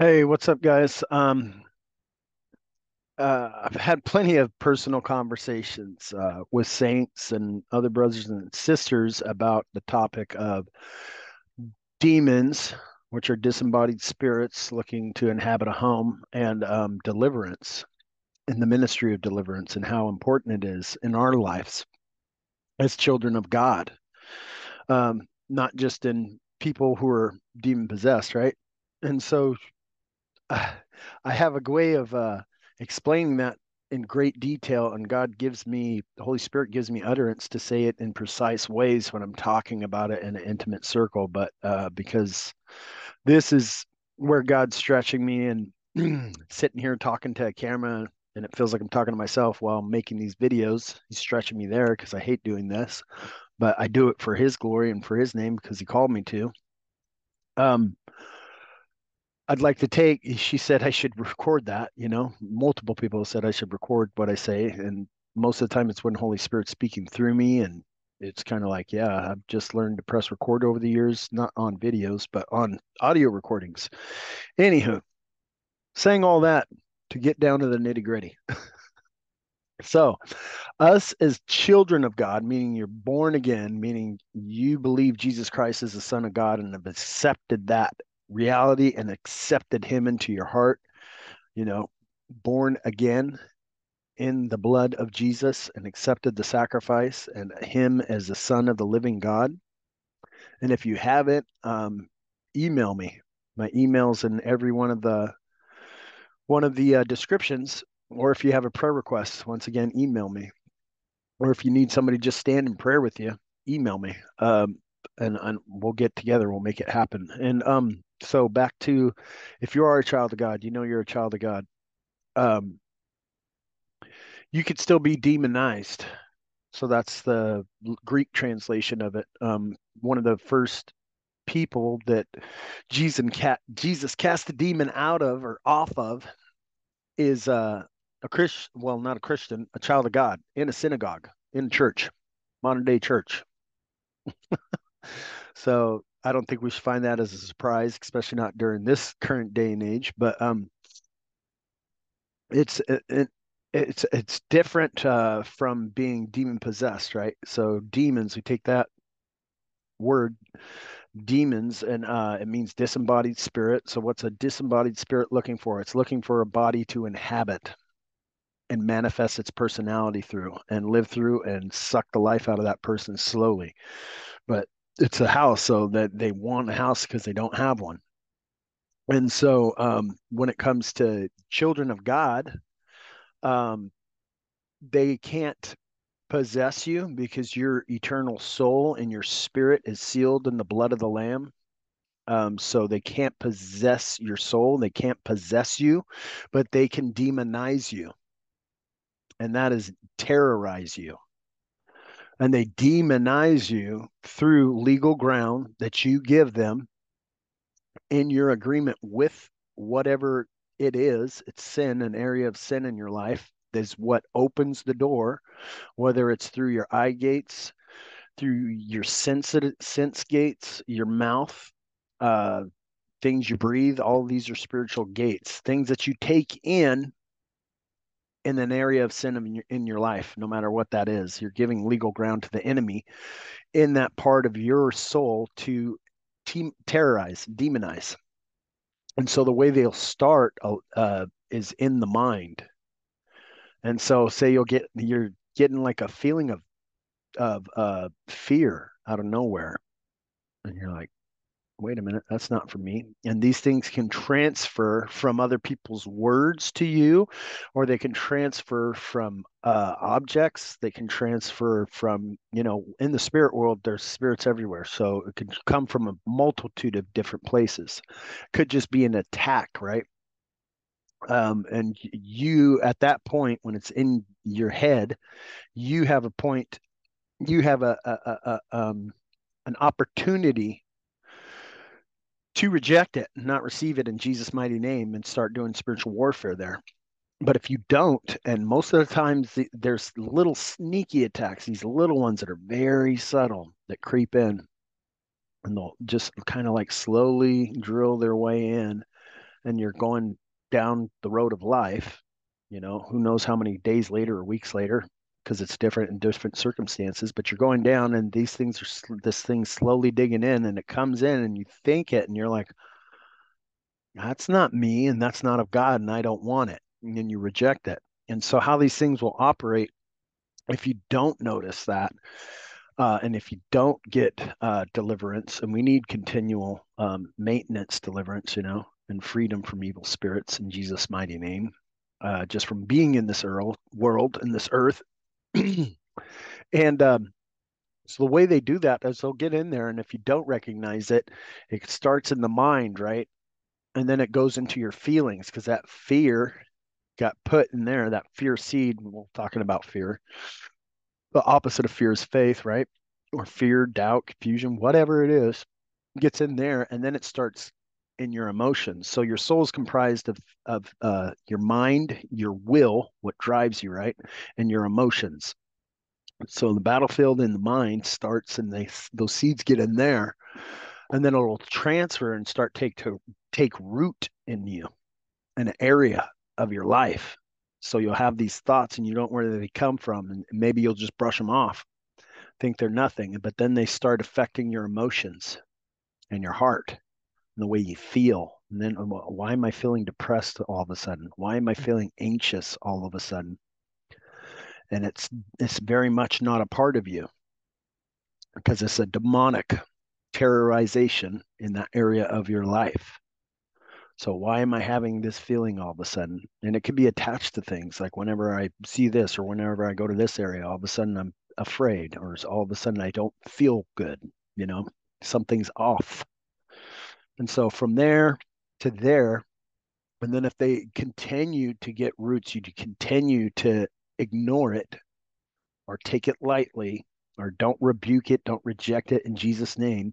Hey, what's up, guys? I've had plenty of personal conversations with saints and other brothers and sisters about the topic of demons, which are disembodied spirits looking to inhabit a home, and deliverance and the ministry of deliverance and how important it is in our lives as children of God, not just in people who are demon-possessed, right? And so I have a way of explaining that in great detail, and God gives me, the Holy Spirit gives me utterance to say it in precise ways when I'm talking about it in an intimate circle, but because this is where God's stretching me, and sitting here talking to a camera, and it feels like I'm talking to myself while I'm making these videos. He's stretching me there because I hate doing this, but I do it for His glory and for His name because He called me to. I'd like to take, she said I should record that, you know, multiple people said I should record what I say. And most of the time it's when Holy Spirit's speaking through me. And it's kind of like, yeah, I've just learned to press record over the years, not on videos, but on audio recordings. Anywho, saying all that to get down to the nitty gritty. So us as children of God, meaning you're born again, meaning you believe Jesus Christ is the Son of God and have accepted that reality and accepted Him into your heart, you know, born again in the blood of Jesus and accepted the sacrifice and Him as the Son of the living God. And if you haven't, email me. My email's in every one of the descriptions, or if you have a prayer request, once again, email me. Or if you need somebody just stand in prayer with you, email me, and we'll get together, we'll make it happen. And so back to, if you are a child of God, you know you're a child of God. You could still be demonized. So that's the Greek translation of it. One of the first people that Jesus cast a demon out of or off of is a Christian, well, not a Christian, a child of God in a synagogue, in church, modern day church. So I don't think we should find that as a surprise, especially not during this current day and age. But it's different from being demon possessed, right? So demons, we take that word, demons, and it means disembodied spirit. So what's a disembodied spirit looking for? It's looking for a body to inhabit and manifest its personality through and live through and suck the life out of that person slowly. But it's a house, so that they want a house because they don't have one. And so when it comes to children of God, they can't possess you because your eternal soul and your spirit is sealed in the blood of the Lamb. So they can't possess your soul. They can't possess you, but they can demonize you. And that is terrorize you. And they demonize you through legal ground that you give them in your agreement with whatever it is. It's sin, an area of sin in your life is what opens the door, whether it's through your eye gates, through your sense gates, your mouth, things you breathe. All these are spiritual gates, things that you take in an area of sin in your life, no matter what that is. You're giving legal ground to the enemy in that part of your soul to terrorize, demonize. And so the way they'll start is in the mind. And so say you're getting like a feeling of fear out of nowhere. And you're like, wait a minute, that's not for me. And these things can transfer from other people's words to you, or they can transfer from objects. They can transfer from, you know, in the spirit world, there's spirits everywhere. So it can come from a multitude of different places. Could just be an attack, right? And you, at that point, when it's in your head, you have a point, you have an opportunity to reject it and not receive it in Jesus' mighty name and start doing spiritual warfare there. But if you don't, and most of the times there's little sneaky attacks, these little ones that are very subtle that creep in, and they'll just kind of like slowly drill their way in and you're going down the road of life, you know, who knows how many days later or weeks later, because it's different in different circumstances, but you're going down and these things are, this thing slowly digging in, and it comes in and you think it and you're like, that's not me and that's not of God and I don't want it. And then you reject it. And so how these things will operate, if you don't notice that, and if you don't get deliverance, and we need continual maintenance deliverance, you know, and freedom from evil spirits in Jesus' mighty name, just from being in this world, in this earth. And so the way they do that is they'll get in there, and if you don't recognize it, it starts in the mind, right? And then it goes into your feelings, because that fear got put in there, that fear seed. We're talking about fear. The opposite of fear is faith, right? Or fear, doubt, confusion, whatever it is, gets in there, and then it starts in your emotions. So your soul is comprised of your mind, your will, what drives you, right? And your emotions. So the battlefield in the mind starts, and those seeds get in there, and then it'll transfer and start take root in you, an area of your life. So you'll have these thoughts and you don't know where they come from, and maybe you'll just brush them off, think they're nothing, but then they start affecting your emotions and your heart and the way you feel. And then, why am I feeling depressed all of a sudden? Why am I feeling anxious all of a sudden? And it's very much not a part of you, because it's a demonic terrorization in that area of your life. So why am I having this feeling all of a sudden? And it can be attached to things, like whenever I see this or whenever I go to this area, all of a sudden I'm afraid, or all of a sudden I don't feel good, you know, something's off. And so from there to there, and then if they continue to get roots, you continue to ignore it or take it lightly, or don't rebuke it, don't reject it in Jesus' name,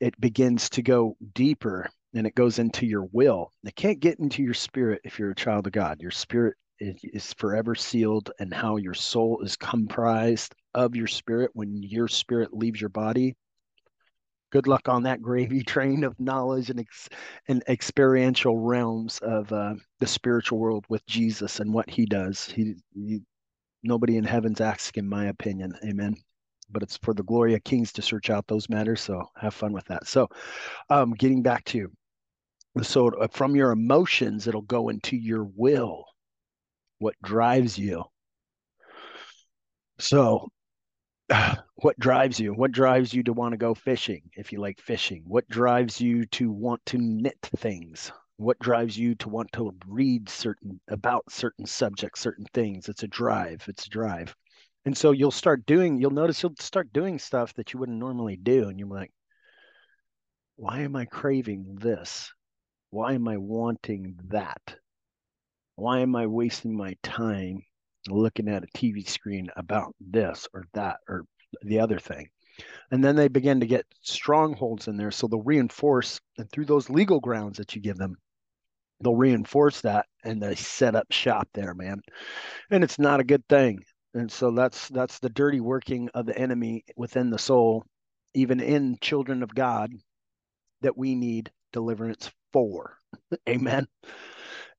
it begins to go deeper. And it goes into your will. It can't get into your spirit if you're a child of God. Your spirit is forever sealed, and how your soul is comprised of your spirit when your spirit leaves your body. Good luck on that gravy train of knowledge and experiential realms of the spiritual world with Jesus and what he does. Nobody in heaven's asking, in my opinion. Amen. But it's for the glory of kings to search out those matters. So have fun with that. So getting back to, so from your emotions, it'll go into your will, what drives you. So what drives you to want to go fishing? If you like fishing, what drives you to want to knit things? What drives you to want to read about certain subjects, certain things? It's a drive. And so you'll start doing stuff that you wouldn't normally do. And you're like, why am I craving this? Why am I wanting that? Why am I wasting my time looking at a TV screen about this or that or the other thing? And then they begin to get strongholds in there. So they'll reinforce, and through those legal grounds that you give them, they'll reinforce that, and they set up shop there, man. And it's not a good thing. And so that's the dirty working of the enemy within the soul, even in children of God, that we need deliverance for. Amen.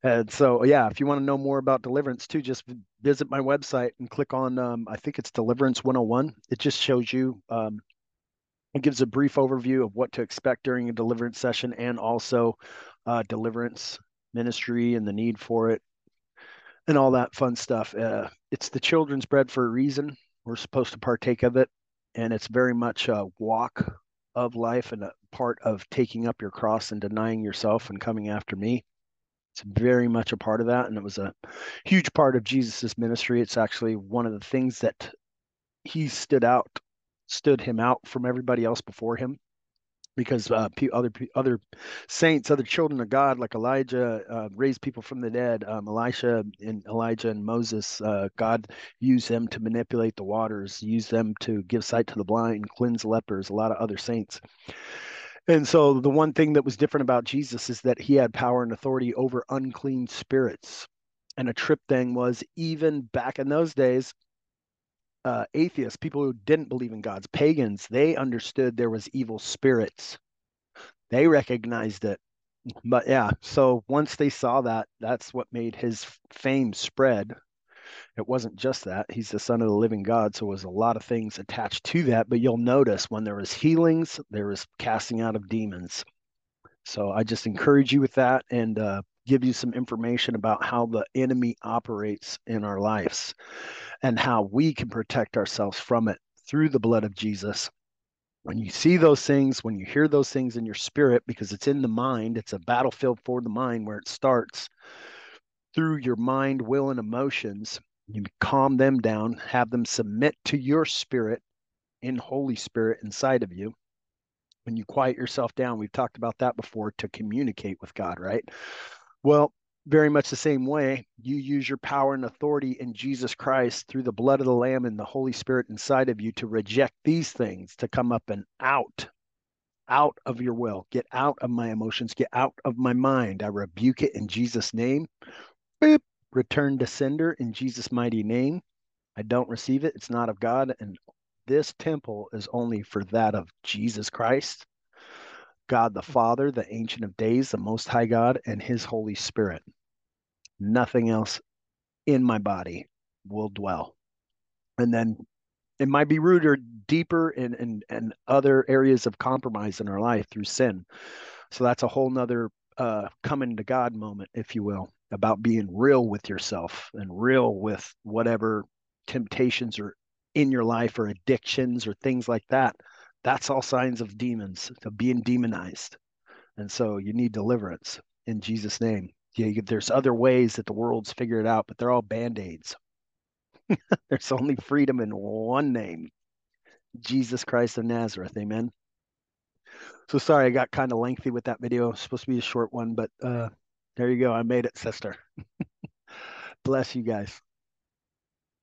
And so, yeah, if you want to know more about deliverance too, just visit my website and click on, I think it's Deliverance 101. It just shows you, it gives a brief overview of what to expect during a deliverance session, and also deliverance ministry and the need for it, and all that fun stuff. It's the children's bread for a reason. We're supposed to partake of it. And it's very much a walk of life and a part of taking up your cross and denying yourself and coming after me. It's very much a part of that. And it was a huge part of Jesus's ministry. It's actually one of the things that he stood him out from everybody else before him, because other saints, other children of God, like Elijah, raised people from the dead. Elijah and Moses, God used them to manipulate the waters, used them to give sight to the blind, cleanse lepers, a lot of other saints. And so the one thing that was different about Jesus is that he had power and authority over unclean spirits. And a trip thing was, even back in those days, atheists, people who didn't believe in God's pagans, they understood there was evil spirits. They recognized it. But yeah, so once they saw that, that's what made his fame spread. It wasn't just that. He's the son of the living God, so there was a lot of things attached to that. But you'll notice when there was healings, there was casting out of demons. So I just encourage you with that and give you some information about how the enemy operates in our lives and how we can protect ourselves from it through the blood of Jesus. When you see those things, when you hear those things in your spirit, because it's in the mind, it's a battlefield for the mind where it starts through your mind, will, and emotions. You calm them down, have them submit to your spirit in Holy Spirit inside of you. When you quiet yourself down, we've talked about that before, to communicate with God, right? Well, very much the same way, you use your power and authority in Jesus Christ through the blood of the Lamb and the Holy Spirit inside of you to reject these things, to come up and out of your will, get out of my emotions, get out of my mind. I rebuke it in Jesus' name. Beep. Return to sender in Jesus' mighty name. I don't receive it. It's not of God. And this temple is only for that of Jesus Christ, God the Father, the Ancient of Days, the Most High God, and His Holy Spirit. Nothing else in my body will dwell. And then it might be rooted or deeper in other areas of compromise in our life through sin. So that's a whole nother coming to God moment, if you will, about being real with yourself and real with whatever temptations are in your life or addictions or things like that. That's all signs of demons, of being demonized. And so you need deliverance in Jesus' name. Yeah, there's other ways that the world's figured out, but they're all Band-Aids. There's only freedom in one name, Jesus Christ of Nazareth. Amen. So sorry, I got kind of lengthy with that video. It's supposed to be a short one, but there you go. I made it, sister. Bless you guys.